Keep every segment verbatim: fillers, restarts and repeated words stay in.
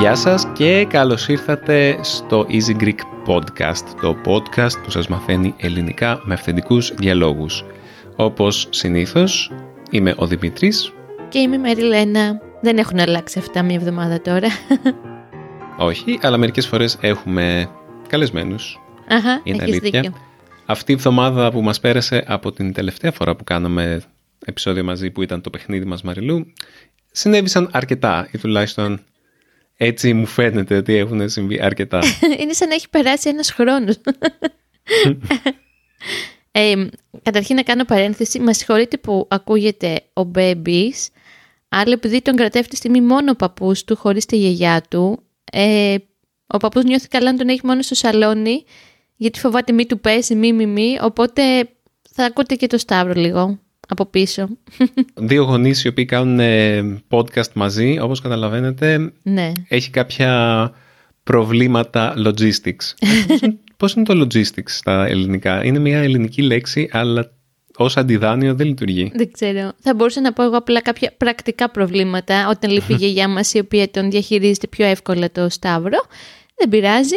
Γεια σας και καλώς ήρθατε στο Easy Greek Podcast, το podcast που σας μαθαίνει ελληνικά με αυθεντικούς διαλόγους. Όπως συνήθως, είμαι ο Δημήτρης. Και είμαι η Μαριλένα. Δεν έχουν αλλάξει αυτά μια εβδομάδα τώρα. Όχι, αλλά μερικές φορές έχουμε καλεσμένους. Αχα, είναι αλήθεια. Δίκιο. Αυτή η εβδομάδα που μας πέρασε από την τελευταία φορά που κάναμε επεισόδιο μαζί, που ήταν το παιχνίδι μας Μαριλού, συνέβησαν αρκετά, ή τουλάχιστον έτσι μου φαίνεται ότι έχουν συμβεί αρκετά. Είναι σαν να έχει περάσει ένας χρόνος. ε, καταρχήν να κάνω παρένθεση. Μας συγχωρείτε που ακούγεται ο Μπέμπης, αλλά επειδή τον κρατάει αυτή τη στιγμή μόνο ο παππούς του, χωρίς τη γιαγιά του, ε, ο παππούς νιώθει καλά να τον έχει μόνο στο σαλόνι, γιατί φοβάται μη του πέσει, μη μη μη, οπότε θα ακούτε και το Σταύρο λίγο από πίσω. Δύο γονείς οι οποίοι κάνουν podcast μαζί, όπως καταλαβαίνετε, ναι. Έχει κάποια προβλήματα logistics. Πώς είναι το logistics στα ελληνικά? Είναι μια ελληνική λέξη, αλλά ως αντιδάνειο δεν λειτουργεί. Δεν ξέρω. Θα μπορούσα να πω εγώ απλά κάποια πρακτικά προβλήματα όταν λείπει η γιαγιά μας, η οποία τον διαχειρίζεται πιο εύκολα το Σταύρο. Δεν πειράζει.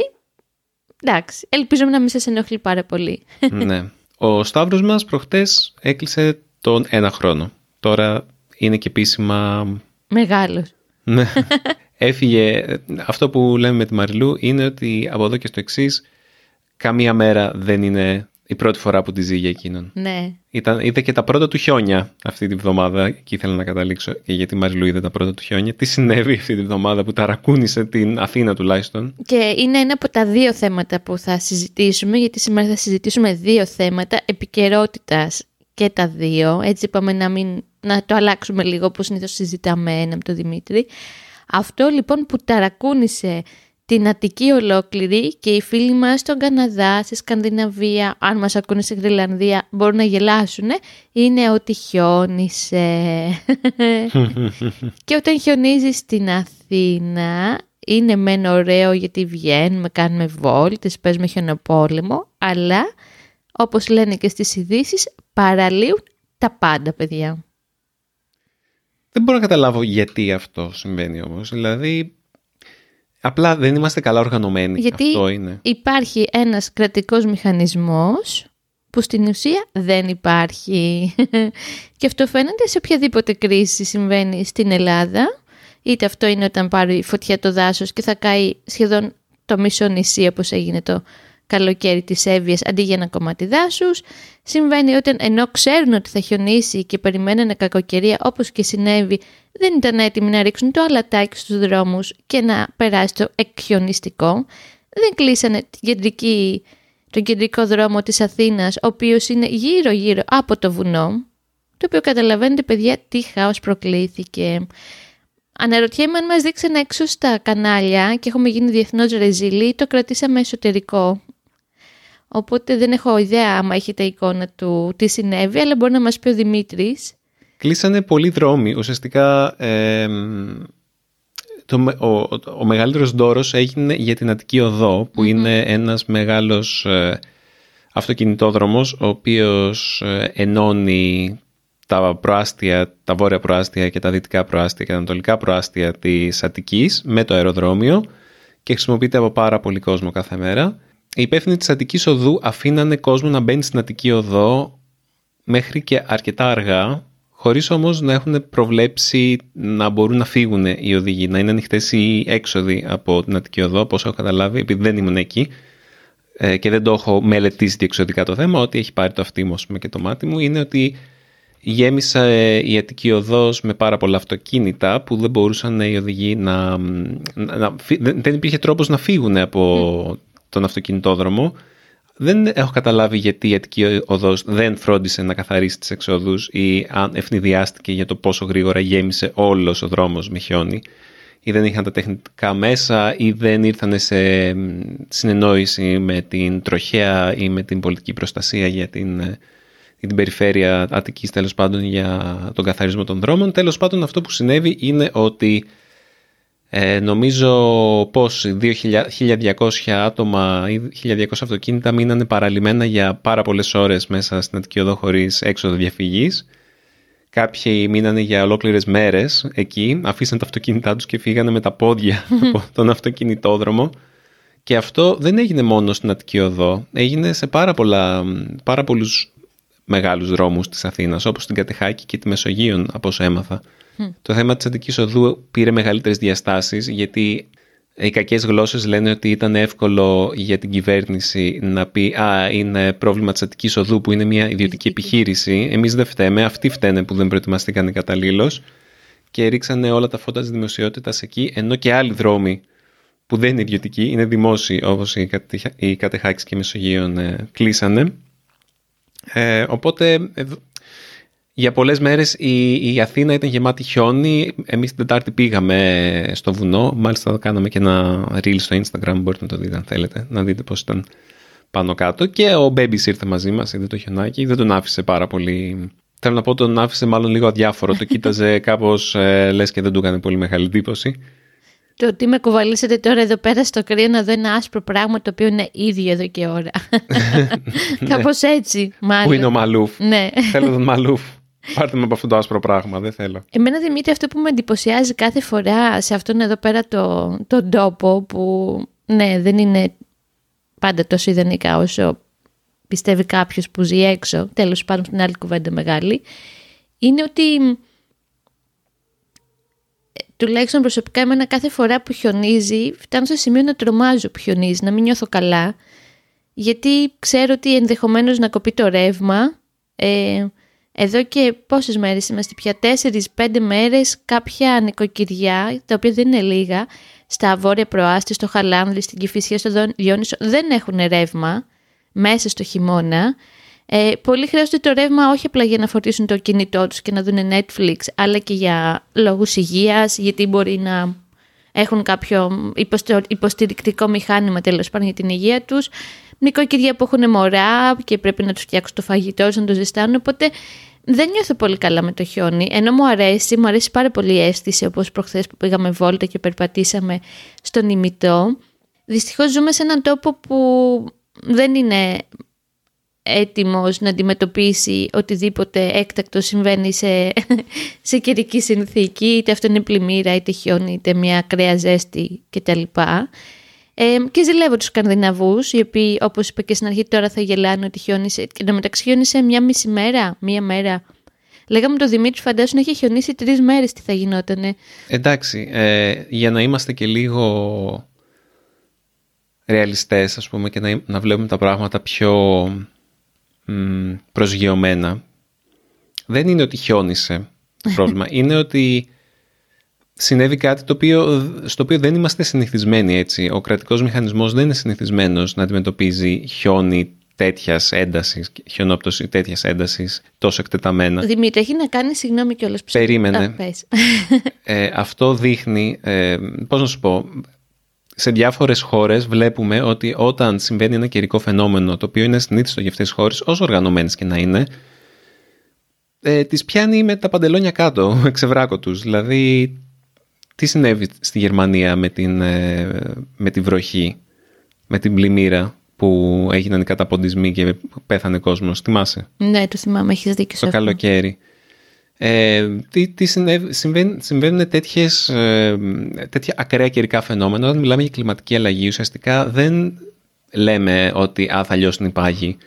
Εντάξει. Ελπίζω να μην σας ενοχλεί πάρα πολύ. Ναι. Ο Σταύρος μας προχτές έκλεισε τον ένα χρόνο. Τώρα είναι και επίσημα μεγάλος. Ναι. Έφυγε. Αυτό που λέμε με τη Μαριλού είναι ότι από εδώ και στο εξής, καμία μέρα δεν είναι η πρώτη φορά που τη ζει για εκείνον. Ναι. Ήταν, είδε και τα πρώτα του χιόνια αυτή τη βδομάδα, και ήθελα να καταλήξω γιατί η Μαριλού είδε τα πρώτα του χιόνια. Τι συνέβη αυτή τη βδομάδα που ταρακούνησε την Αθήνα τουλάχιστον. Και είναι ένα από τα δύο θέματα που θα συζητήσουμε, γιατί σήμερα θα συζητήσουμε δύο θέματα επικαιρότητας και τα δύο. Έτσι είπαμε να, μην, να το αλλάξουμε λίγο, που συνήθως συζητάμε ένα με τον Δημήτρη. Αυτό λοιπόν που ταρακούνησε την Αττική ολόκληρη και οι φίλοι μας στον Καναδά, στη Σκανδιναβία, αν μας ακούνε στη Γροιλανδία, μπορούν να γελάσουν, είναι ότι χιόνισε. Και όταν χιονίζει στην Αθήνα, είναι μεν ωραίο γιατί βγαίνουμε, κάνουμε βόλτες, παίζουμε χιονοπόλεμο, αλλά όπως λένε και στις ειδήσεις, παραλύουν τα πάντα, παιδιά. Δεν μπορώ να καταλάβω γιατί αυτό συμβαίνει όμως, δηλαδή... Απλά δεν είμαστε καλά οργανωμένοι. Γιατί αυτό είναι. Υπάρχει ένας κρατικός μηχανισμός που στην ουσία δεν υπάρχει. Και αυτό φαίνεται σε οποιαδήποτε κρίση συμβαίνει στην Ελλάδα. Είτε αυτό είναι όταν πάρει φωτιά το δάσος και θα καεί σχεδόν το μισό νησί, όπως έγινε το καλοκαίρι της Εύβοιας, αντί για ένα κομμάτι δάσους. Συμβαίνει όταν ενώ ξέρουν ότι θα χιονίσει και περιμένανε κακοκαιρία, όπως και συνέβη, δεν ήταν έτοιμοι να ρίξουν το αλατάκι στους δρόμους και να περάσει το εκχιονιστικό. Δεν κλείσανε την κεντρική, τον κεντρικό δρόμο της Αθήνας, ο οποίος είναι γύρω-γύρω από το βουνό, το οποίο καταλαβαίνετε, παιδιά, τι χάος προκλήθηκε. Αναρωτιέμαι αν μας δείξαν έξω στα κανάλια και έχουμε γίνει διεθνώς ρεζίλοι ή το κρατήσαμε εσωτερικό. Οπότε δεν έχω ιδέα άμα έχετε εικόνα του τι συνέβη, αλλά μπορεί να μας πει ο Δημήτρης. Κλείσανε πολλοί δρόμοι. Ουσιαστικά ε, το, ο, ο, ο μεγαλύτερος ντόρος έγινε για την Αττική Οδό, που mm-hmm. είναι ένας μεγάλος ε, αυτοκινητόδρομος, ο οποίος ε, ενώνει τα προάστια, τα βόρεια προάστια και τα δυτικά προάστια και τα ανατολικά προάστια της Αττικής με το αεροδρόμιο, και χρησιμοποιείται από πάρα πολύ κόσμο κάθε μέρα. Οι υπεύθυνοι της Αττικής Οδού αφήνανε κόσμο να μπαίνει στην Αττική Οδό μέχρι και αρκετά αργά, χωρίς όμως να έχουν προβλέψει να μπορούν να φύγουν οι οδηγοί, να είναι ανοιχτές οι έξοδοι από την Αττική Οδό, όπως έχω καταλάβει, επειδή δεν ήμουν εκεί και δεν το έχω μελετήσει διεξοδικά το θέμα. Ό,τι έχει πάρει το αυτί μου και το μάτι μου είναι ότι γέμισα η Αττική Οδός με πάρα πολλά αυτοκίνητα που δεν μπορούσαν οι οδηγοί να... να, να δεν υπήρχε τρόπος να φύγουν από mm. τον αυτοκινητόδρομο. Δεν έχω καταλάβει γιατί η Αττική Οδός δεν φρόντισε να καθαρίσει τις εξόδους ή αν ευνηδιάστηκε για το πόσο γρήγορα γέμισε όλος ο δρόμος με χιόνι, ή δεν είχαν τα τεχνικά μέσα, ή δεν ήρθαν σε συνεννόηση με την τροχέα ή με την πολιτική προστασία για την... ή την περιφέρεια Αττικής, τέλος πάντων, για τον καθαρισμό των δρόμων. Τέλος πάντων, αυτό που συνέβη είναι ότι Ε, νομίζω πως χίλια διακόσια άτομα ή χίλια διακόσια αυτοκίνητα μείνανε παραλυμμένα για πάρα πολλές ώρες μέσα στην Αττική Οδό χωρίς έξοδο διαφυγής. Κάποιοι μείνανε για ολόκληρες μέρες εκεί, αφήσανε τα αυτοκίνητά τους και φύγανε με τα πόδια από τον αυτοκινητόδρομο. Και αυτό δεν έγινε μόνο στην Αττική Οδό, έγινε σε πάρα, πολλά, πάρα πολλούς μεγάλους δρόμους της Αθήνας, όπως την Κατεχάκη και τη Μεσογείων, από όσο έμαθα. Mm. Το θέμα της Αττικής Οδού πήρε μεγαλύτερες διαστάσεις, γιατί οι κακές γλώσσες λένε ότι ήταν εύκολο για την κυβέρνηση να πει «Α, είναι πρόβλημα της Αττικής Οδού που είναι μια ιδιωτική επιχείρηση, εμείς δεν φταίμε, αυτοί φταίνε που δεν προετοιμαστήκανε καταλήλως», και ρίξανε όλα τα φώτα της δημοσιότητας εκεί, ενώ και άλλοι δρόμοι που δεν είναι ιδιωτικοί, είναι δημόσιοι, όπως οι Κατεχάκης και οι Μεσογείων, κλείσανε. Ε, οπότε ε, για πολλές μέρες η, η Αθήνα ήταν γεμάτη χιόνι. Εμείς την Τετάρτη πήγαμε στο βουνό, μάλιστα κάναμε και ένα reel στο Instagram, μπορείτε να το δείτε αν θέλετε, να δείτε πώς ήταν πάνω κάτω, και ο Baby ήρθε μαζί μας, είδε το χιονάκι, δεν τον άφησε πάρα πολύ, θέλω να πω τον άφησε μάλλον λίγο αδιάφορο, το κοίταζε κάπως, ε, λες και δεν του έκανε πολύ μεγάλη εντύπωση. Το ότι με κουβαλήσετε τώρα εδώ πέρα στο κρύο να δω ένα άσπρο πράγμα το οποίο είναι ήδη εδώ και ώρα. Κάπως έτσι, μάλλον. Πού είναι ο Μαλούφ. Ναι. Θέλω τον Μαλούφ. Πάρτε με από αυτό το άσπρο πράγμα, δεν θέλω. Εμένα, Δημήτρη, αυτό που με εντυπωσιάζει κάθε φορά σε αυτόν εδώ πέρα το, τον τόπο, που ναι, δεν είναι πάντα τόσο ιδανικά όσο πιστεύει κάποιος που ζει έξω, τέλος πάντων στην άλλη κουβέντα μεγάλη, είναι ότι... Τουλάχιστον προσωπικά εμένα κάθε φορά που χιονίζει φτάνω σε σημείο να τρομάζω που χιονίζει, να μην νιώθω καλά, γιατί ξέρω ότι ενδεχομένως να κοπεί το ρεύμα. Ε, εδώ και πόσες μέρες είμαστε πια, τέσσερις πέντε μέρες, κάποια νοικοκυριά, τα οποία δεν είναι λίγα, στα βόρεια προάστια, στο Χαλάνδι, στην Κηφυσία, στο Διόνυσο, δεν έχουν ρεύμα μέσα στο χειμώνα. Ε, πολλοί χρειάζονται το ρεύμα όχι απλά για να φορτίσουν το κινητό τους και να δουν Netflix, αλλά και για λόγους υγείας, γιατί μπορεί να έχουν κάποιο υποστηρικτικό μηχάνημα, τέλος πάντων, για την υγεία τους. Νοικοκυριά που έχουν μωρά και πρέπει να τους φτιάξουν το φαγητό, να το ζεστάνουν. Οπότε δεν νιώθω πολύ καλά με το χιόνι, ενώ μου αρέσει, μου αρέσει πάρα πολύ η αίσθηση, όπως προχθές που πήγαμε βόλτα και περπατήσαμε στον Υμηττό. Δυστυχώς ζούμε σε έναν τόπο που δεν είναι έτοιμος να αντιμετωπίσει οτιδήποτε έκτακτο συμβαίνει σε, σε καιρική συνθήκη, είτε αυτό είναι πλημμύρα, είτε χιόνι, είτε μια ακραία ζέστη κτλ. Ε, και ζηλεύω τους Σκανδιναβούς, οι οποίοι, όπως είπα και στην αρχή, τώρα θα γελάνε ότι χιόνισε. Εν τω μεταξύ χιόνισε μια μισή μέρα, μία μέρα. Λέγαμε τον Δημήτρη, φαντάσου να είχε χιονίσει τρεις μέρες, τι θα γινότανε. Εντάξει, ε, για να είμαστε και λίγο ρεαλιστές, ας πούμε, και να, να βλέπουμε τα πράγματα πιο... προσγειωμένα, δεν είναι ότι χιόνισε το πρόβλημα, είναι ότι συνέβη κάτι το οποίο, στο οποίο δεν είμαστε συνηθισμένοι, έτσι. Ο κρατικός μηχανισμός δεν είναι συνηθισμένος να αντιμετωπίζει χιόνι τέτοιας έντασης, χιονόπτωση τέτοιας έντασης τόσο εκτεταμένα. Δημήτρη, έχει να κάνει, συγγνώμη κιόλας που... Περίμενε. Oh, ε, αυτό δείχνει, ε, πώς να σου πω... Σε διάφορες χώρες βλέπουμε ότι όταν συμβαίνει ένα καιρικό φαινόμενο, το οποίο είναι συνήθιστο για αυτές τις χώρες, όσο οργανωμένες και να είναι, ε, τις πιάνει με τα παντελόνια κάτω, εξευράκο τους. Δηλαδή, τι συνέβη στη Γερμανία με την, ε, με την βροχή, με την πλημμύρα που έγιναν οι καταποντισμοί και πέθανε κόσμος, θυμάσαι? Ναι, το θυμάμαι, έχεις δίκιο σε αυτό. Το καλοκαίρι. Ε, τι, τι συνέβη, συμβαίν, συμβαίνουν τέτοιες, ε, τέτοια ακραία καιρικά φαινόμενα. Όταν μιλάμε για κλιματική αλλαγή, ουσιαστικά δεν λέμε ότι α, θα λιώσουν οι πάγοι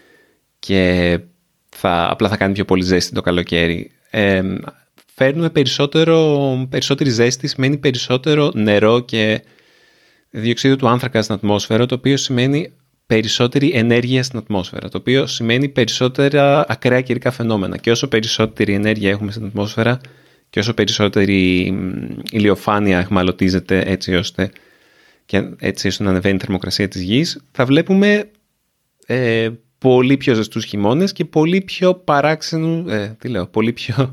και θα, απλά θα κάνει πιο πολύ ζέστη το καλοκαίρι. Ε, φέρνουμε περισσότερο, περισσότερη ζέστη, σημαίνει περισσότερο νερό και διοξείδιο του άνθρακα στην ατμόσφαιρα, το οποίο σημαίνει περισσότερη ενέργεια στην ατμόσφαιρα, το οποίο σημαίνει περισσότερα ακραία καιρικά φαινόμενα. Και όσο περισσότερη ενέργεια έχουμε στην ατμόσφαιρα και όσο περισσότερη ηλιοφάνεια αιχμαλωτίζεται έτσι ώστε, και έτσι ώστε να ανεβαίνει η θερμοκρασία της γης, θα βλέπουμε ε, πολύ πιο ζεστούς χειμώνες και πολύ πιο παράξενου, ε, τι λέω, πολύ πιο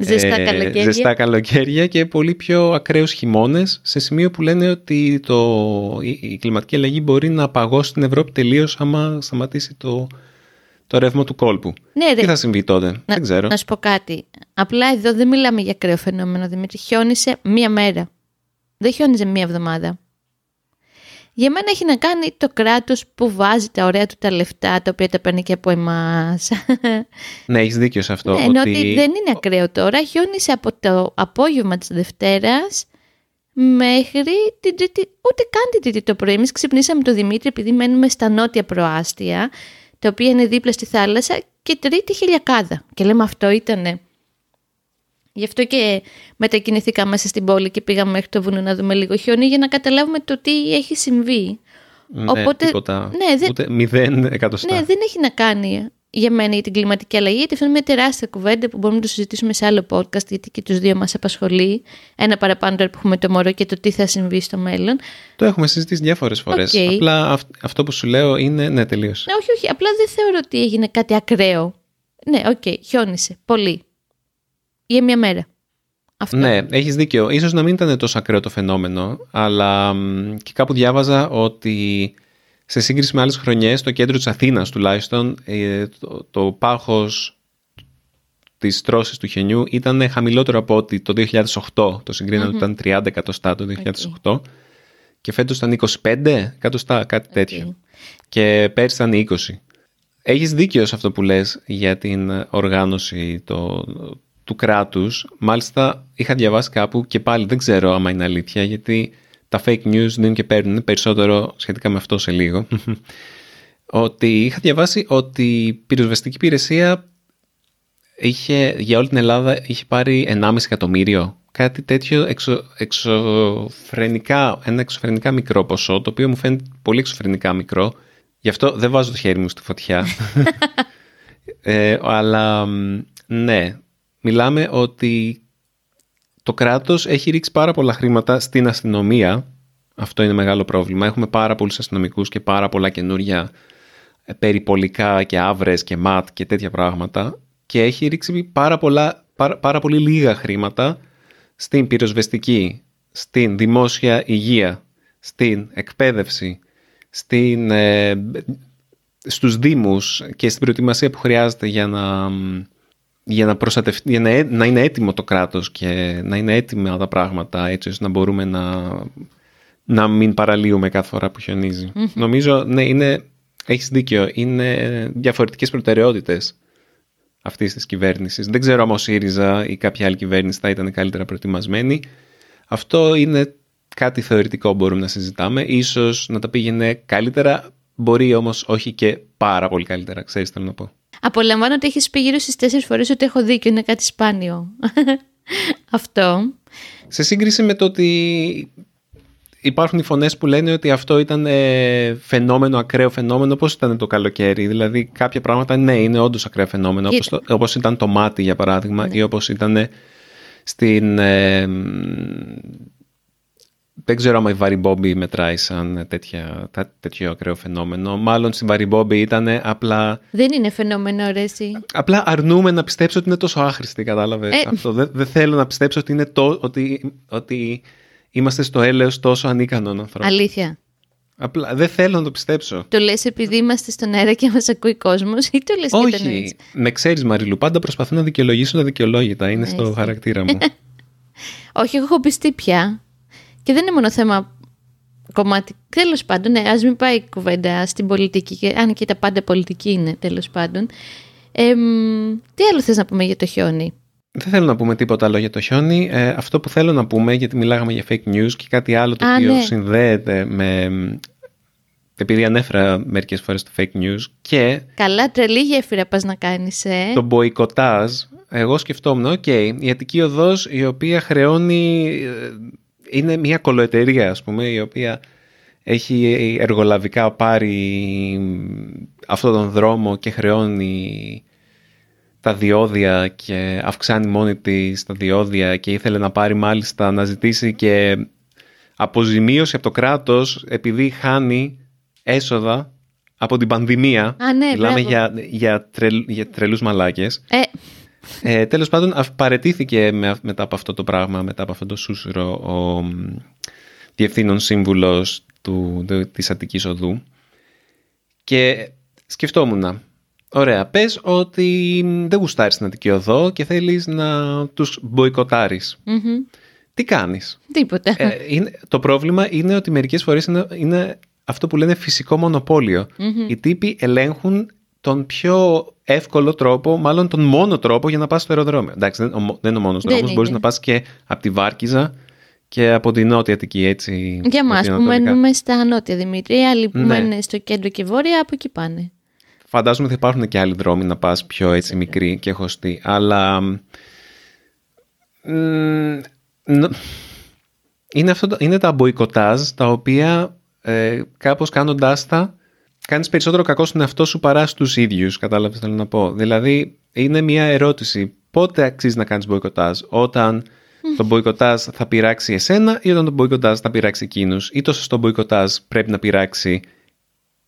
ζεστά, ε, καλοκαίρια. ζεστά καλοκαίρια και πολύ πιο ακραίους χειμώνες, σε σημείο που λένε ότι το, η, η κλιματική αλλαγή μπορεί να παγώσει την Ευρώπη τελείως άμα σταματήσει το, το ρεύμα του κόλπου. Ναι, τι ρε, θα συμβεί τότε, να, δεν ξέρω. Να σου πω κάτι. Απλά εδώ δεν μιλάμε για ακραίο φαινόμενο, Δημήτρη. Χιόνισε μία μέρα. Δεν χιόνιζε μία εβδομάδα. Για μένα έχει να κάνει το κράτος που βάζει τα ωραία του τα λεφτά, τα οποία τα παίρνει και από εμάς. Ναι, έχεις δίκιο σε αυτό. Ναι, ενώ ότι... ότι δεν είναι ακραίο τώρα. Χιόνισε από το απόγευμα της Δευτέρας μέχρι την Τρίτη, ούτε καν την Τρίτη το πρωί. Εμείς ξυπνήσαμε το Δημήτρη, επειδή μένουμε στα νότια προάστια, τα οποία είναι δίπλα στη θάλασσα, και Τρίτη χιλιακάδα. Και λέμε αυτό ήτανε. Γι' αυτό και μετακινηθήκα μέσα στην πόλη και πήγαμε μέχρι το βουνό να δούμε λίγο χιόνι για να καταλάβουμε το τι έχει συμβεί. Ναι, οπότε, τίποτα, ναι, δεν, ούτε μηδέν εκατοστά. Ναι, δεν έχει να κάνει για μένα για την κλιματική αλλαγή, γιατί αυτό είναι μια τεράστια κουβέντα που μπορούμε να το συζητήσουμε σε άλλο podcast, γιατί και τους δύο μας απασχολεί. Ένα παραπάνω τώρα που έχουμε το μωρό και το τι θα συμβεί στο μέλλον. Το έχουμε συζητήσει διάφορες φορές. Okay. Απλά αυ, αυτό που σου λέω είναι, ναι, τελείως. Ναι, όχι, όχι, απλά δεν θεωρώ ότι έγινε κάτι ακραίο. Ναι, οκ, okay, χιόνισε πολύ. Για μια μέρα. Αυτό. Ναι, έχεις δίκιο. Ίσως να μην ήταν τόσο ακραίο το φαινόμενο, αλλά και κάπου διάβαζα ότι σε σύγκριση με άλλες χρονιές, το κέντρο της Αθήνας τουλάχιστον, το, το πάχος της τρώσης του χιονιού ήταν χαμηλότερο από ότι το δύο χιλιάδες οκτώ. Το συγκρίνανε mm-hmm. ότι ήταν τριάντα εκατοστά το δύο χιλιάδες οκτώ okay. και φέτος ήταν είκοσι πέντε εκατοστά, κάτι okay. τέτοιο. Και πέρσι ήταν είκοσι. Έχεις δίκιο σε αυτό που λες για την οργάνωση το... του κράτους. Μάλιστα είχα διαβάσει κάπου, και πάλι δεν ξέρω άμα είναι αλήθεια, γιατί τα fake news δίνουν και παίρνουν, περισσότερο σχετικά με αυτό σε λίγο, ότι είχα διαβάσει ότι η πυροσβεστική υπηρεσία είχε, για όλη την Ελλάδα είχε πάρει ενάμιση εκατομμύριο, κάτι τέτοιο εξω, εξωφρενικά, ένα εξωφρενικά μικρό ποσό, το οποίο μου φαίνεται πολύ εξωφρενικά μικρό, γι' αυτό δεν βάζω το χέρι μου στη φωτιά. ε, αλλά ναι, μιλάμε ότι το κράτος έχει ρίξει πάρα πολλά χρήματα στην αστυνομία. Αυτό είναι μεγάλο πρόβλημα. Έχουμε πάρα πολλούς αστυνομικούς και πάρα πολλά καινούρια περιπολικά και άβρες και ματ και τέτοια πράγματα. Και έχει ρίξει πάρα, πολλά, πάρα, πάρα πολύ λίγα χρήματα στην πυροσβεστική, στην δημόσια υγεία, στην εκπαίδευση, στην, ε, στους δήμους και στην προετοιμασία που χρειάζεται για να... για, να, για να, να είναι έτοιμο το κράτος και να είναι έτοιμα τα πράγματα, έτσι ώστε να μπορούμε να, να μην παραλύουμε κάθε φορά που χιονίζει. Mm-hmm. Νομίζω, ναι, είναι, έχεις δίκιο, είναι διαφορετικές προτεραιότητες αυτής της κυβέρνησης. Δεν ξέρω αν ο ΣΥΡΙΖΑ ή κάποια άλλη κυβέρνηση θα ήταν καλύτερα προετοιμασμένη. Αυτό είναι κάτι θεωρητικό, μπορούμε να συζητάμε. Ίσως να τα πήγαινε καλύτερα, μπορεί όμως όχι και πάρα πολύ καλύτερα, ξέρεις θέλω να πω. Απολαμβάνω ότι έχεις πει γύρω στις τέσσερις φορές ότι έχω δίκιο, είναι κάτι σπάνιο. Αυτό. Σε σύγκριση με το ότι υπάρχουν οι φωνές που λένε ότι αυτό ήταν φαινόμενο, ακραίο φαινόμενο, όπως ήταν το καλοκαίρι. Δηλαδή κάποια πράγματα, ναι, είναι όντως ακραίο φαινόμενο, όπως, το, όπως ήταν το μάτι για παράδειγμα, ναι. ή όπως ήταν στην... Ε, ε, δεν ξέρω αν η Βαρυμπόμπη μετράει σαν τέτοια, τέτοιο ακραίο φαινόμενο. Μάλλον στην Βαρυμπόμπη ήταν απλά... Δεν είναι φαινόμενο, ρε εσύ. Απλά αρνούμε να πιστέψω ότι είναι τόσο άχρηστη, κατάλαβες. Ε... Αυτό. Δεν, δεν θέλω να πιστέψω ότι, είναι το, ότι, ότι είμαστε στο έλεος τόσο ανίκανων ανθρώπων. Αλήθεια. Απλά δεν θέλω να το πιστέψω. Το λες επειδή είμαστε στον αέρα και μας ακούει κόσμος, ή το λες γιατί ήταν έτσι? Με ξέρεις, Μαριλού, πάντα προσπαθώ να δικαιολογήσω τα δικαιολόγητα. Είναι στο χαρακτήρα μου. Όχι, έχω πιστεί πια. Και δεν είναι μόνο θέμα κομμάτι. Τέλος πάντων, ναι, ας μην πάει η κουβέντα στην πολιτική, αν και τα πάντα πολιτική είναι, τέλος πάντων. Ε, τι άλλο θες να πούμε για το χιόνι? Δεν θέλω να πούμε τίποτα άλλο για το χιόνι. Ε, αυτό που θέλω να πούμε, γιατί μιλάγαμε για fake news και κάτι άλλο το Α, οποίο ναι. συνδέεται με... Επειδή ανέφερα μερικές φορές το fake news και... Καλά, τρελή γέφυρα πας να κάνεις, ε. Το μποϊκοτάζ. Εγώ σκεφτόμουν, οκ, okay, η Αττική Οδός, η οποία χρεώνει... Είναι μια κολοεταιρεία, ας πούμε, η οποία έχει εργολαβικά πάρει αυτόν τον δρόμο και χρεώνει τα διόδια και αυξάνει μόνη της τα διόδια, και ήθελε να πάρει μάλιστα να ζητήσει και αποζημίωση από το κράτος επειδή χάνει έσοδα από την πανδημία. Α, ναι, μιλάμε για, για, τρελ, για τρελούς μαλάκες. Ε. Ε, τέλος πάντων, παραιτήθηκε με, μετά από αυτό το πράγμα, μετά από αυτό το σούσουρο, ο μ, διευθύνων σύμβουλος του, του, της Αττικής Οδού. Και σκεφτόμουν, ωραία, πες ότι δεν γουστάρεις την Αττική Οδό και θέλεις να τους μποϊκοτάρεις. Mm-hmm. τι κάνεις? Τίποτα. Ε, είναι, το πρόβλημα είναι ότι μερικές φορές είναι, είναι αυτό που λένε φυσικό μονοπόλιο. Mm-hmm. Οι τύποι ελέγχουν τον πιο εύκολο τρόπο, μάλλον τον μόνο τρόπο για να πας στο αεροδρόμιο. Εντάξει, δεν, ο, δεν είναι ο μόνος τρόπος. Μπορείς να πας και από τη Βάρκυζα και από την Νότια Αττική, έτσι. Για μας που μένουμε στα Νότια Δημητρία, λείπουμε ναι. στο κέντρο και βόρεια, από εκεί πάνε. Φαντάζομαι θα υπάρχουν και άλλοι δρόμοι να πας πιο έτσι μικροί και χωστοί, αλλά είναι, αυτό, είναι τα μποϊκοτάζ τα οποία ε, κάπως κάνοντάς τα κάνεις περισσότερο κακό στον εαυτό σου παρά στους ίδιους, κατάλαβες θέλω να πω. Δηλαδή είναι μια ερώτηση, πότε αξίζει να κάνεις μποϊκοτάζ? Όταν το μποϊκοτάζ θα πειράξει εσένα ή όταν το μποϊκοτάζ θα πειράξει εκείνους, ή το σωστό μποϊκοτάζ πρέπει να πειράξει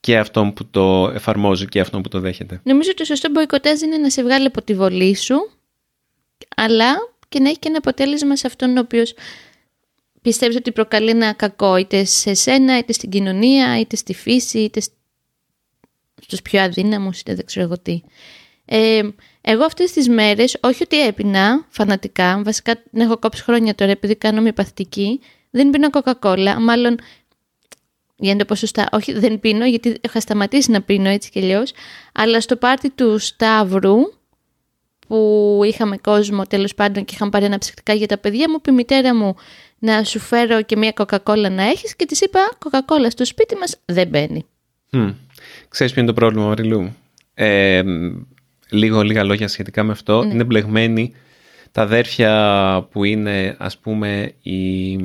και αυτόν που το εφαρμόζει και αυτόν που το δέχεται? Νομίζω ότι το σωστό μποϊκοτάζ είναι να σε βγάλει από τη βολή σου, αλλά και να έχει και ένα αποτέλεσμα σε αυτόν ο οποίος πιστεύει ότι προκαλεί ένα κακό, είτε σε σένα, είτε στην κοινωνία, είτε στη φύση, είτε στους πιο αδύναμους, είτε δεν ξέρω εγώ τι. Ε, εγώ αυτές τις μέρες, όχι ότι έπινα φανατικά, βασικά την έχω κόψει χρόνια τώρα επειδή κάνω μια παθητική, δεν πίνω Coca-Cola, μάλλον για να το πω σωστά, όχι δεν πίνω γιατί είχα σταματήσει να πίνω έτσι και αλλιώς, αλλά στο πάρτι του Σταύρου που είχαμε κόσμο τέλος πάντων και είχαμε πάρει αναψυκτικά για τα παιδιά μου, πει η μητέρα μου να σου φέρω και μια Coca-Cola να έχεις, και της είπα Coca-Cola στο σπίτι μας δεν μπαίνει. Mm. Ξέρεις ποιο είναι το πρόβλημα, Μαριλού? Ε, λίγο λίγα λόγια σχετικά με αυτό. Mm. Είναι μπλεγμένοι τα αδέρφια που είναι, ας πούμε, οι...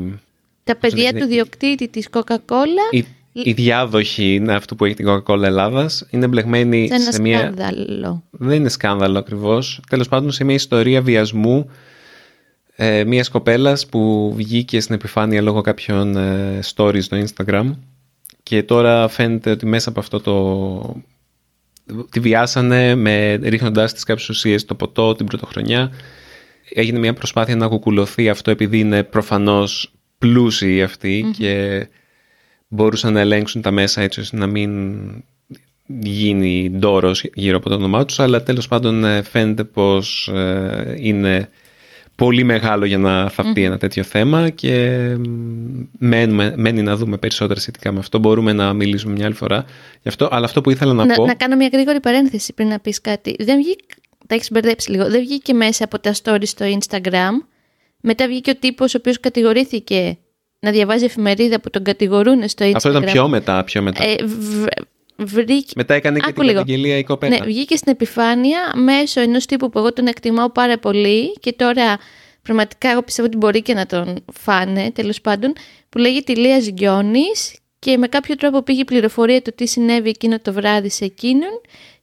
τα παιδιά είναι... του διοκτήτη της Coca-Cola. Η, η διάδοχη είναι αυτό που έχει την Coca-Cola Ελλάδας. Είναι μπλεγμένη σε, σε μια... σκάνδαλο. Δεν είναι σκάνδαλο ακριβώς. Τέλος πάντων, σε μια ιστορία βιασμού ε, μιας κοπέλας που βγήκε στην επιφάνεια λόγω κάποιων ε, stories στο Instagram. Και τώρα φαίνεται ότι μέσα από αυτό το... τη βιάσανε με... ρίχνοντάς τις κάποιες ουσίες στο ποτό την πρωτοχρονιά. Έγινε μια προσπάθεια να κουκουλωθεί αυτό επειδή είναι προφανώς πλούσιοι αυτοί, mm-hmm. και μπορούσαν να ελέγξουν τα μέσα έτσι ώστε να μην γίνει ντόρος γύρω από το όνομά τους, αλλά τέλος πάντων φαίνεται πως είναι πολύ μεγάλο για να θαυτεί mm. ένα τέτοιο θέμα και μένουμε, μένει να δούμε περισσότερα σχετικά με αυτό. Μπορούμε να μιλήσουμε μια άλλη φορά γι' αυτό, αλλά αυτό που ήθελα να, να πω... Να κάνω μια γρήγορη παρένθεση πριν να πεις κάτι. Δεν βγήκε, τα έχεις μπερδέψει λίγο. Δεν βγήκε μέσα από τα stories στο Instagram. Μετά βγήκε ο τύπος ο οποίος κατηγορήθηκε να διαβάζει εφημερίδα που τον κατηγορούν στο Instagram. Αυτό ήταν πιο μετά. Πιο μετά. Ε, β, βρήκε... μετά έκανε και Άκου την λίγο. Καταγγελία η κοπέλα. Ναι, βγήκε στην επιφάνεια μέσω ενός τύπου που εγώ τον εκτιμάω πάρα πολύ και τώρα πραγματικά εγώ πιστεύω ότι μπορεί και να τον φάνε, τέλος πάντων, που λέγεται Λία Γκιώνη και με κάποιο τρόπο πήγε η πληροφορία το τι συνέβη εκείνο το βράδυ σε εκείνον.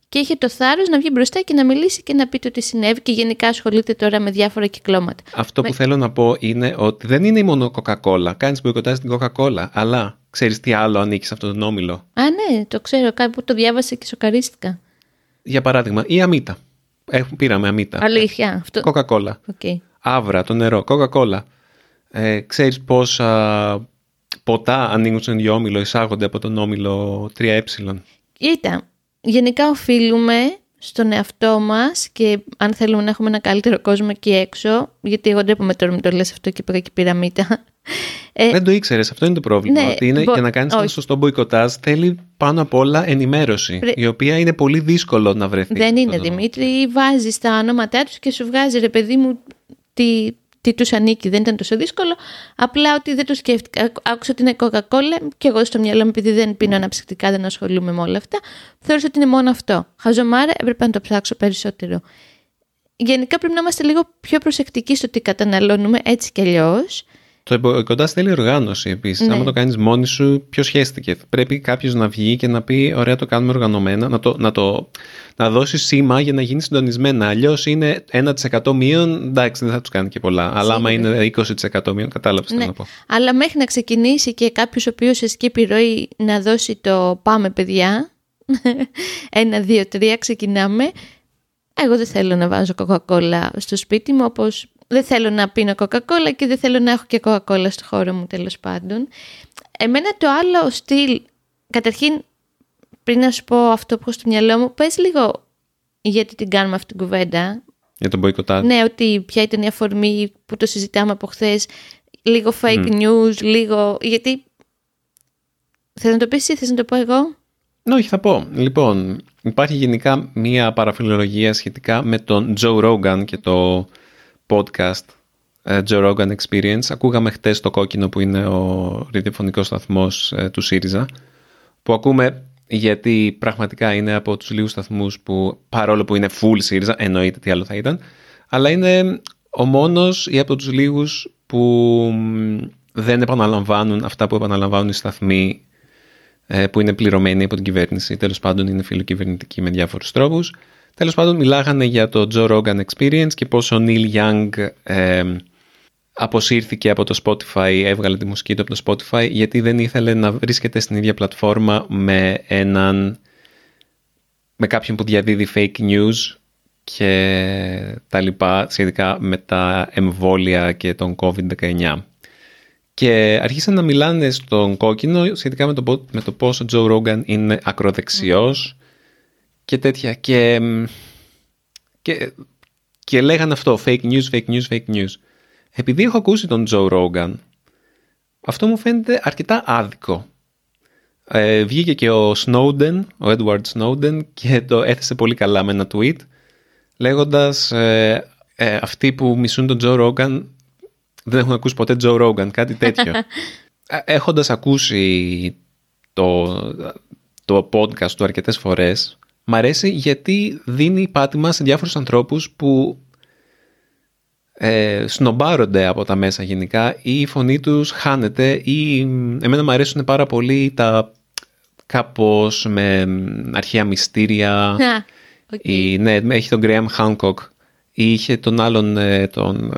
Και είχε το θάρρος να βγει μπροστά και να μιλήσει και να πει το τι συνέβη, και γενικά ασχολείται τώρα με διάφορα κυκλώματα. Αυτό με... που θέλω να πω είναι ότι δεν είναι μόνο Coca-Cola. Κάνεις μποϊκοτάζ την Coca-Cola, αλλά ξέρεις τι άλλο ανήκει σε αυτόν τον όμιλο? Α, ναι, το ξέρω. Κάπου το διάβασα και σοκαρίστηκα. Για παράδειγμα, η αμύτα. Ε, πήραμε αμύτα. Αλήθεια. Αυτό... Coca-Cola. Okay. Αύρα, το νερό. Coca-Cola. Ε, ξέρεις πόσα ποτά ανήκουν στον ίδιο όμιλο, εισάγονται από τον όμιλο τρία ε. Κοίτα. Γενικά οφείλουμε στον εαυτό μας και αν θέλουμε να έχουμε ένα καλύτερο κόσμο εκεί έξω, γιατί εγώ ντρέπομαι τώρα με το λες αυτό και είπα και πυραμίτα. Δεν το ήξερες, αυτό είναι το πρόβλημα. Ναι, ότι είναι, μπο... για να κάνεις ένα σωστό μποϊκοτάζ θέλει πάνω απ' όλα ενημέρωση, Πρε... η οποία είναι πολύ δύσκολο να βρεθεί. Δεν είναι, Δημήτρη, βάζεις τα ονόματά τους και σου βγάζει ρε παιδί μου τι, τι τους ανήκει. Δεν ήταν τόσο δύσκολο, απλά ότι δεν το σκέφτηκα. Άκουσα ότι είναι Coca-Cola και εγώ στο μυαλό μου, επειδή δεν πίνω αναψυκτικά, δεν ασχολούμαι με όλα αυτά, θεώρησα ότι είναι μόνο αυτό. Χαζομάρα, έπρεπε να το ψάξω περισσότερο. Γενικά πρέπει να είμαστε λίγο πιο προσεκτικοί στο τι καταναλώνουμε, έτσι κι αλλιώς. Το μποϊκοτάζ θέλει οργάνωση επίσης. Ναι. Άμα το κάνεις μόνη σου, ποιος χέστηκε? Πρέπει κάποιος να βγει και να πει: ωραία, το κάνουμε οργανωμένα, να, το, να, το, να δώσει σήμα για να γίνει συντονισμένα. Αλλιώς είναι ένα τοις εκατό μείον, εντάξει, δεν θα τους κάνει και πολλά. Σίγουρα. Αλλά άμα είναι είκοσι τοις εκατό μείον, κατάλαβες τι ναι. να πω. Αλλά μέχρι να ξεκινήσει και κάποιος ο οποίος ασκεί ροή να δώσει το πάμε, παιδιά. Ένα, δύο, τρία, ξεκινάμε. Εγώ δεν θέλω να βάζω Coca-Cola στο σπίτι μου, όπως. Δεν θέλω να πίνω Coca-Cola και δεν θέλω να έχω και Coca-Cola στο χώρο μου, τέλος πάντων. Εμένα το άλλο στυλ, καταρχήν πριν να σου πω αυτό που έχω στο μυαλό μου, πες λίγο γιατί την κάνουμε αυτή την κουβέντα. Για τον μποϊκοτάζ. Ναι, ότι ποια ήταν η αφορμή που το συζητάμε από χθες. λίγο fake mm. news, λίγο. Γιατί. Θες να το πεις ή θες να το πω εγώ? Όχι, θα πω. Λοιπόν, υπάρχει γενικά μία παραφιλολογία σχετικά με τον Joe Rogan και το podcast Joe Rogan Experience. Ακούγαμε χτες το Κόκκινο, που είναι ο ραδιοφωνικός σταθμός του ΣΥΡΙΖΑ, που ακούμε γιατί πραγματικά είναι από τους λίγους σταθμούς που, παρόλο που είναι full ΣΥΡΙΖΑ, εννοείται, τι άλλο θα ήταν, αλλά είναι ο μόνος ή από τους λίγους που δεν επαναλαμβάνουν αυτά που επαναλαμβάνουν οι σταθμοί που είναι πληρωμένοι από την κυβέρνηση. Τέλος πάντων, είναι φιλοκυβερνητικοί με διάφορους τρόπους. Τέλος πάντων, μιλάγανε για το Joe Rogan Experience και πόσο ο Neil Young ε, αποσύρθηκε από το Spotify, έβγαλε τη μουσική του από το Spotify, γιατί δεν ήθελε να βρίσκεται στην ίδια πλατφόρμα με έναν, με κάποιον που διαδίδει fake news και τα λοιπά σχετικά με τα εμβόλια και τον κόβιντ δεκαεννιά. Και αρχίσαν να μιλάνε στον Κόκκινο σχετικά με το, με το πόσο ο Τζο Ρόγκαν είναι ακροδεξιός mm. και τέτοια. Και, και, και λέγανε αυτό, fake news, fake news, fake news. Επειδή έχω ακούσει τον Τζο Ρόγκαν, αυτό μου φαίνεται αρκετά άδικο. Ε, βγήκε και ο Snowden, ο Edward Snowden, και το έθεσε πολύ καλά με ένα tweet, λέγοντας ε, ε, αυτοί που μισούν τον Τζο Ρόγκαν δεν έχουν ακούσει ποτέ Joe Rogan, κάτι τέτοιο. Έχοντας ακούσει το, το podcast του αρκετές φορές, μ' αρέσει γιατί δίνει πάτημα σε διάφορους ανθρώπους που ε, σνομπάρονται από τα μέσα γενικά, ή η φωνή τους χάνεται, ή εμένα μ' αρέσουν πάρα πολύ τα κάπως με αρχαία μυστήρια. Okay. Ή, ναι, έχει τον Graham Hancock, ή είχε τον άλλον τον...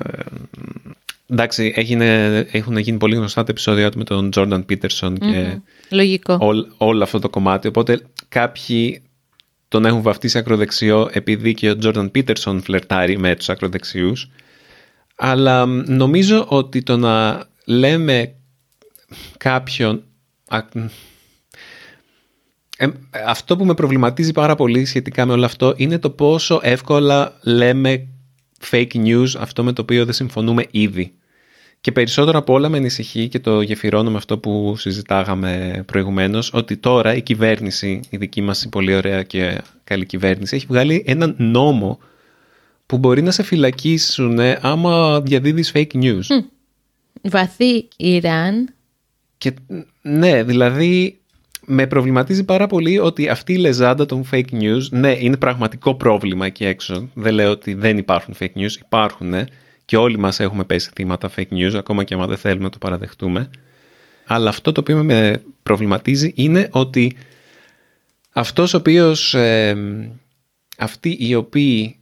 Εντάξει, έγινε, έχουν γίνει πολύ γνωστά τα επεισόδια του με τον Jordan Peterson mm-hmm. και λογικό. Όλ, όλο αυτό το κομμάτι. Οπότε κάποιοι τον έχουν βαφτίσει ακροδεξιό επειδή και ο Jordan Peterson φλερτάρει με τους ακροδεξιούς. Αλλά νομίζω ότι το να λέμε κάποιον... Ε, αυτό που με προβληματίζει πάρα πολύ σχετικά με όλο αυτό είναι το πόσο εύκολα λέμε fake news, αυτό με το οποίο δεν συμφωνούμε ήδη. Και περισσότερο από όλα με ανησυχεί, και το γεφυρώνω με αυτό που συζητάγαμε προηγουμένως, ότι τώρα η κυβέρνηση, η δική μας η πολύ ωραία και καλή κυβέρνηση, έχει βγάλει έναν νόμο που μπορεί να σε φυλακίσουν άμα διαδίδεις fake news. Mm. Βαθύ Ιράν. Και, ναι, δηλαδή με προβληματίζει πάρα πολύ ότι αυτή η λεζάντα των fake news, ναι, είναι πραγματικό πρόβλημα εκεί έξω. Δεν λέω ότι δεν υπάρχουν fake news, υπάρχουν και όλοι μας έχουμε πέσει θύματα fake news, ακόμα και άμα δεν θέλουμε να το παραδεχτούμε. Αλλά αυτό το οποίο με προβληματίζει είναι ότι αυτός ο οποίος, ε, αυτοί οι οποίοι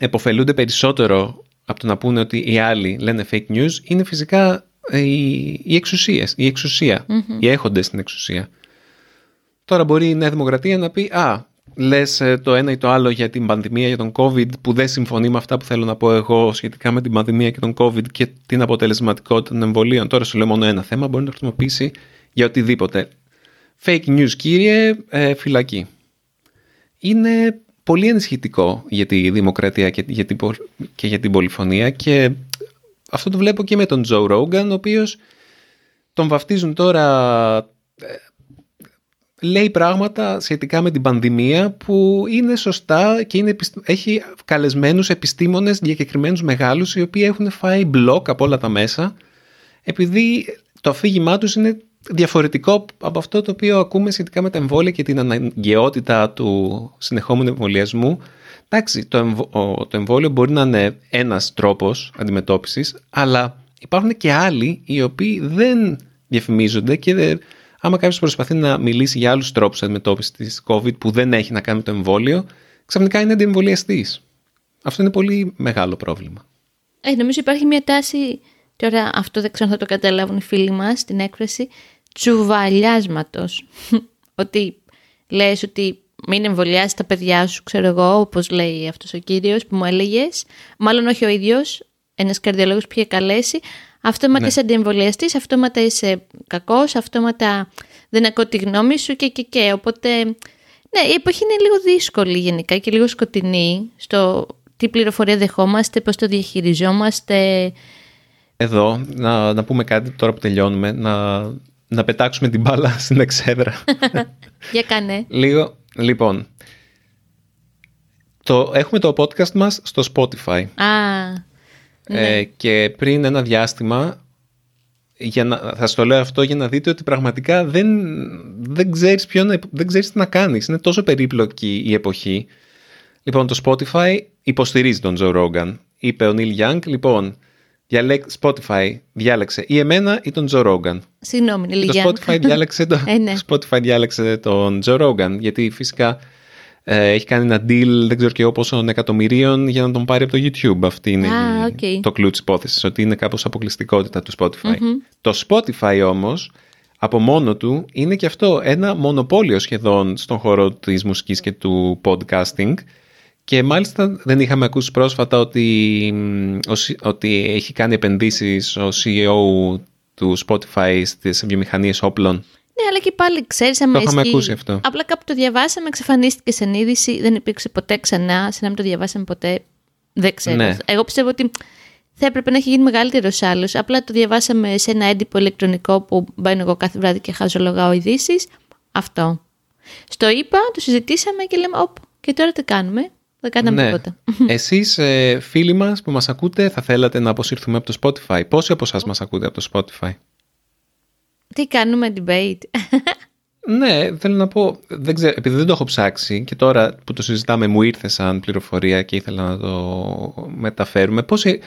επωφελούνται περισσότερο από το να πούνε ότι οι άλλοι λένε fake news, είναι φυσικά οι, οι εξουσίες, η εξουσία, mm-hmm. οι έχοντες στην εξουσία. Τώρα μπορεί η Νέα Δημοκρατία να πει «Α, λες το ένα ή το άλλο για την πανδημία, για τον COVID, που δεν συμφωνεί με αυτά που θέλω να πω εγώ σχετικά με την πανδημία και τον COVID και την αποτελεσματικότητα των εμβολίων. Τώρα σου λέω μόνο ένα θέμα, μπορεί να το χρησιμοποιήσει για οτιδήποτε. Fake news, κύριε, ε, φυλακή». Είναι πολύ ενισχυτικό για τη δημοκρατία και για την, πολυ... και για την πολυφωνία, και αυτό το βλέπω και με τον Joe Rogan, ο οποίος τον βαφτίζουν τώρα... Λέει πράγματα σχετικά με την πανδημία που είναι σωστά και είναι, έχει καλεσμένους επιστήμονες διακεκριμένους μεγάλους, οι οποίοι έχουν φάει μπλοκ από όλα τα μέσα, επειδή το αφήγημά τους είναι διαφορετικό από αυτό το οποίο ακούμε σχετικά με τα εμβόλια και την αναγκαιότητα του συνεχόμενου εμβολιασμού. Εντάξει, το, εμβ, το εμβόλιο μπορεί να είναι ένας τρόπος αντιμετώπισης, αλλά υπάρχουν και άλλοι οι οποίοι δεν διαφημίζονται και δεν... Άμα κάποιος προσπαθεί να μιλήσει για άλλους τρόπους αντιμετώπισης της COVID που δεν έχει να κάνει με το εμβόλιο, ξαφνικά είναι αντιεμβολιαστής. Αυτό είναι πολύ μεγάλο πρόβλημα. Ε, νομίζω υπάρχει μια τάση, τώρα αυτό δεν ξέρω αν θα το καταλάβουν οι φίλοι μας, την έκφραση τσουβαλιάσματος. Ότι λες ότι μην εμβολιάσεις τα παιδιά σου, ξέρω εγώ, όπως λέει αυτός ο κύριος που μου έλεγες. Μάλλον όχι ο ίδιος, ένας καρδιολόγος που είχε καλέσει. Αυτόματα ναι. Είσαι αντιεμβολιαστής, αυτόματα είσαι κακός, αυτόματα δεν ακούω τη γνώμη σου και και και. Οπότε, ναι, η εποχή είναι λίγο δύσκολη γενικά και λίγο σκοτεινή στο τι πληροφορία δεχόμαστε, πώς το διαχειριζόμαστε, εδώ να, να πούμε κάτι τώρα που τελειώνουμε, να, να πετάξουμε την μπάλα στην εξέδρα. Για κάνε. Λίγο, λοιπόν. Το, έχουμε το podcast μας στο Spotify. Α, ναι. ε, και πριν ένα διάστημα, για να, θα στο λέω αυτό για να δείτε ότι πραγματικά δεν, δεν, ξέρεις ποιο να, δεν ξέρεις τι να κάνεις. Είναι τόσο περίπλοκη η εποχή. Λοιπόν, το Spotify υποστηρίζει τον Joe Rogan. Είπε ο Neil Young, λοιπόν, διαλέξ, Spotify διάλεξε ή εμένα ή τον Joe Rogan. Συγγνώμη, Neil Young. Το Spotify διάλεξε, το, ε, ναι. Spotify διάλεξε τον Joe Rogan, γιατί φυσικά... Έχει κάνει ένα deal, δεν ξέρω και εγώ πόσων εκατομμυρίων, για να τον πάρει από το YouTube. Αυτή είναι ah, okay. το κλου της υπόθεσης, ότι είναι κάπως αποκλειστικότητα του Spotify. Mm-hmm. Το Spotify όμως, από μόνο του, είναι και αυτό ένα μονοπόλιο σχεδόν στον χώρο της μουσικής και του podcasting. Και μάλιστα δεν είχαμε ακούσει πρόσφατα ότι, ότι έχει κάνει επενδύσεις ο σι ι ο του Spotify στις βιομηχανίες όπλων. Ναι, αλλά και πάλι ξέρεις, αν ισχύει. Απλά κάπου το διαβάσαμε, εξαφανίστηκε σαν είδηση, δεν υπήρξε ποτέ ξανά, σαν να μην το διαβάσαμε ποτέ. Δεν ξέρω. Ναι. Εγώ πιστεύω ότι θα έπρεπε να έχει γίνει μεγαλύτερος άλλος. Απλά το διαβάσαμε σε ένα έντυπο ηλεκτρονικό που μπαίνω εγώ κάθε βράδυ και χαζολογάω ειδήσεις. Αυτό. Στο είπα, το συζητήσαμε και λέμε, όπ, και τώρα τι κάνουμε. Δεν κάναμε ναι. τίποτα. Εσείς, φίλοι μας που μας ακούτε, θα θέλατε να αποσύρθουμε από το Spotify. Πόσοι από εσάς μας ακούτε από το Spotify? Τι κάνουμε debate? Ναι, θέλω να πω, δεν ξέρω, επειδή δεν το έχω ψάξει και τώρα που το συζητάμε μου ήρθε σαν πληροφορία και ήθελα να το μεταφέρουμε. Πόσοι,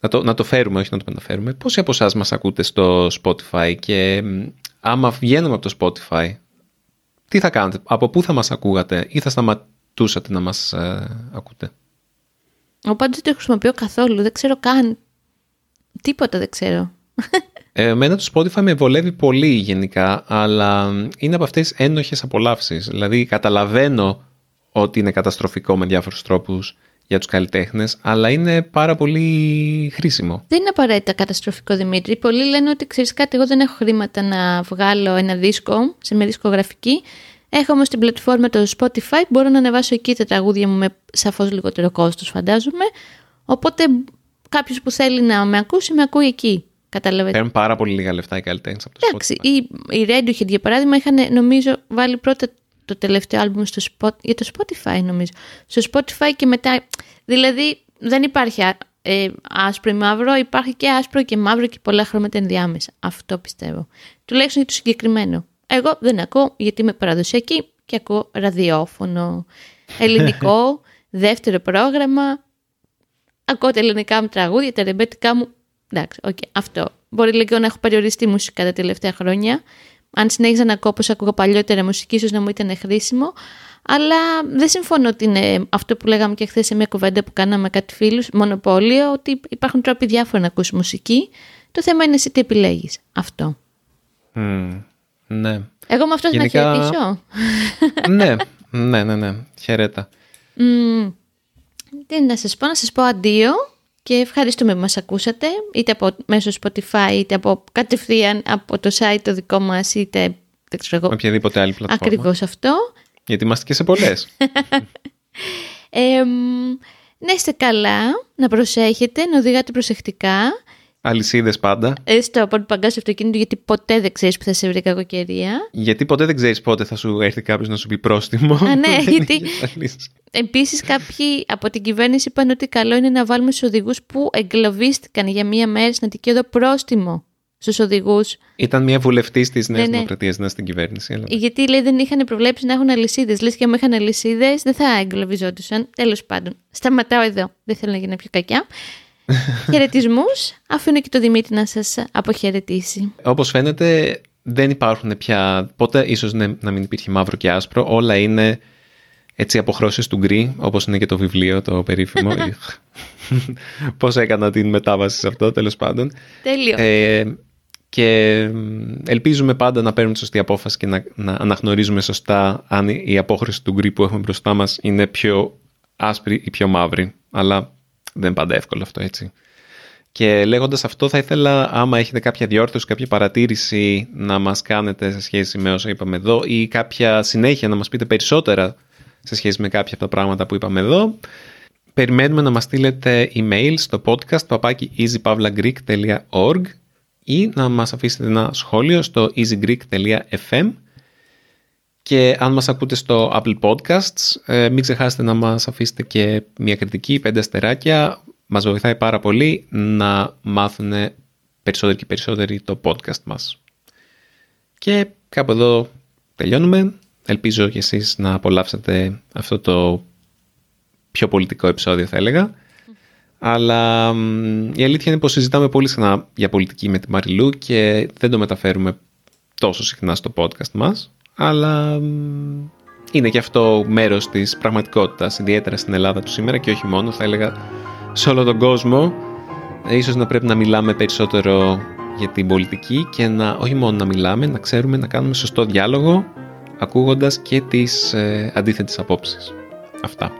να, το, να το φέρουμε, όχι να το μεταφέρουμε. Πόσοι από εσάς μας ακούτε στο Spotify και άμα βγαίνουμε από το Spotify, τι θα κάνετε, από πού θα μας ακούγατε ή θα σταματούσατε να μας ε, ακούτε? Εγώ πάντως δεν το χρησιμοποιώ καθόλου, δεν ξέρω καν, τίποτα δεν ξέρω. Εμένα το Spotify με βολεύει πολύ γενικά, αλλά είναι από αυτές ένοχες απολαύσεις. Δηλαδή καταλαβαίνω ότι είναι καταστροφικό με διάφορους τρόπους για τους καλλιτέχνες, αλλά είναι πάρα πολύ χρήσιμο. Δεν είναι απαραίτητα καταστροφικό, Δημήτρη. Πολλοί λένε ότι ξέρεις κάτι, εγώ δεν έχω χρήματα να βγάλω ένα δίσκο σε μια δισκογραφική. Έχω όμως την πλατφόρμα το Spotify, μπορώ να ανεβάσω εκεί τα τραγούδια μου με σαφώς λιγότερο κόστος, φαντάζομαι. Οπότε κάποιος που θέλει να με ακούσει, με ακούει εκεί. Παίρνουν πάρα πολύ λίγα λεφτά οι καλλιτέχνες από το Εντάξει, Spotify. Οι Radiohead για παράδειγμα είχαν νομίζω βάλει πρώτα το τελευταίο άλμπουμ στο Spot, για το Spotify νομίζω. Στο Spotify και μετά. Δηλαδή δεν υπάρχει ε, άσπρο ή μαύρο, υπάρχει και άσπρο και μαύρο και πολλά χρώματα ενδιάμεσα. Αυτό πιστεύω. Τουλάχιστον για το συγκεκριμένο. Εγώ δεν ακούω γιατί είμαι παραδοσιακή και ακούω ραδιόφωνο, ελληνικό, δεύτερο πρόγραμμα. Ακούω τα ελληνικά μου τραγούδια, τα ρεμπέτικά μου. Εντάξει, okay, αυτό. Μπορεί λίγο να έχω περιοριστεί μουσικά τα τελευταία χρόνια. Αν συνέχιζα να ακούω όπως ακούγα παλιότερα μουσική, ίσως να μου ήταν χρήσιμο. Αλλά δεν συμφωνώ ότι είναι αυτό που λέγαμε και χθες σε μια κουβέντα που κάναμε κάτι φίλους, μονοπόλιο, ότι υπάρχουν τρόποι διάφορα να ακούσει μουσική. Το θέμα είναι εσύ τι επιλέγεις. Αυτό. Mm, ναι. Εγώ με αυτό γενικά... να χαιρετήσω. Ναι, ναι, ναι, ναι. Χαιρέτα. Mm, τι να σας πω, να σας πω αντίο. Και ευχαριστούμε που μας ακούσατε, είτε από μέσω Spotify, είτε από κατευθείαν από το site το δικό μας, είτε δεν ξέρω εγώ. Οποιαδήποτε άλλη πλατφόρμα. Ακριβώς αυτό. Γιατί είμαστε και σε πολλές. ε, να είστε καλά, να προσέχετε, να οδηγάτε προσεκτικά. Αλυσίδες πάντα. Ε, στο παγκάσιο αυτοκίνητο, γιατί ποτέ δεν ξέρεις που θα σε βρει κακοκαιρία. Γιατί ποτέ δεν ξέρεις πότε θα σου έρθει κάποιος να σου πει πρόστιμο. Α, ναι, γιατί. Επίσης, κάποιοι από την κυβέρνηση είπαν ότι καλό είναι να βάλουμε στους οδηγούς που εγκλωβίστηκαν για μία μέρα στην Αττική Οδό πρόστιμο στους οδηγούς. Ήταν μία βουλευτής της Νέας Δημοκρατίας να στην κυβέρνηση. Αλλά... Γιατί λέει δεν είχαν προβλέψει να έχουν αλυσίδες. Λες και αν είχαν αλυσίδες δεν θα εγκλωβιζόντουσαν. Τέλος πάντων. Σταματάω εδώ. Δεν θέλω να γίνω πιο κακιά. Χαιρετισμούς. Αφήνω και το Δημήτρη να σας αποχαιρετήσει. Όπως φαίνεται, δεν υπάρχουν πια. Ποτέ ίσως να μην υπήρχε μαύρο και άσπρο. Όλα είναι. Έτσι, αποχρώσεις του γκρι, όπως είναι και το βιβλίο, το περίφημο. Πώς έκανα την μετάβαση σε αυτό, τέλος πάντων. Τέλειο. Ε, και ελπίζουμε πάντα να παίρνουμε τη σωστή απόφαση και να, να αναγνωρίζουμε σωστά αν η απόχρωση του γκρι που έχουμε μπροστά μας είναι πιο άσπρη ή πιο μαύρη. Αλλά δεν είναι πάντα εύκολο αυτό, έτσι. Και λέγοντας αυτό, θα ήθελα, άμα έχετε κάποια διόρθωση, κάποια παρατήρηση να μας κάνετε σε σχέση με όσα είπαμε εδώ ή κάποια συνέχεια να μας πείτε περισσότερα σε σχέση με κάποια από τα πράγματα που είπαμε εδώ, Περιμένουμε να μας στείλετε email στο podcast στο παπάκι easypavlagreek τελεία org ή να μας αφήσετε ένα σχόλιο στο easy greek τελεία εφ εμ. Και αν μας ακούτε στο Apple Podcasts, μην ξεχάσετε να μας αφήσετε και μια κριτική, πέντε αστεράκια. Μας βοηθάει πάρα πολύ να μάθουν περισσότεροι και περισσότεροι το podcast μας. Και κάπου εδώ τελειώνουμε. Ελπίζω και εσείς να απολαύσετε αυτό το πιο πολιτικό επεισόδιο, θα έλεγα. Mm. Αλλά η αλήθεια είναι πως συζητάμε πολύ συχνά για πολιτική με τη Μαριλού και δεν το μεταφέρουμε τόσο συχνά στο podcast μας. Αλλά είναι και αυτό μέρος της πραγματικότητας, ιδιαίτερα στην Ελλάδα του σήμερα και όχι μόνο, θα έλεγα σε όλο τον κόσμο. Ίσως να πρέπει να μιλάμε περισσότερο για την πολιτική και να, όχι μόνο να μιλάμε, να ξέρουμε να κάνουμε σωστό διάλογο, ακούγοντας και τις ε, αντίθετες απόψεις. Αυτά.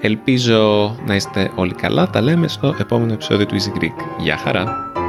Ελπίζω να είστε όλοι καλά. Τα λέμε στο επόμενο επεισόδιο του Easy Greek. Γεια χαρά!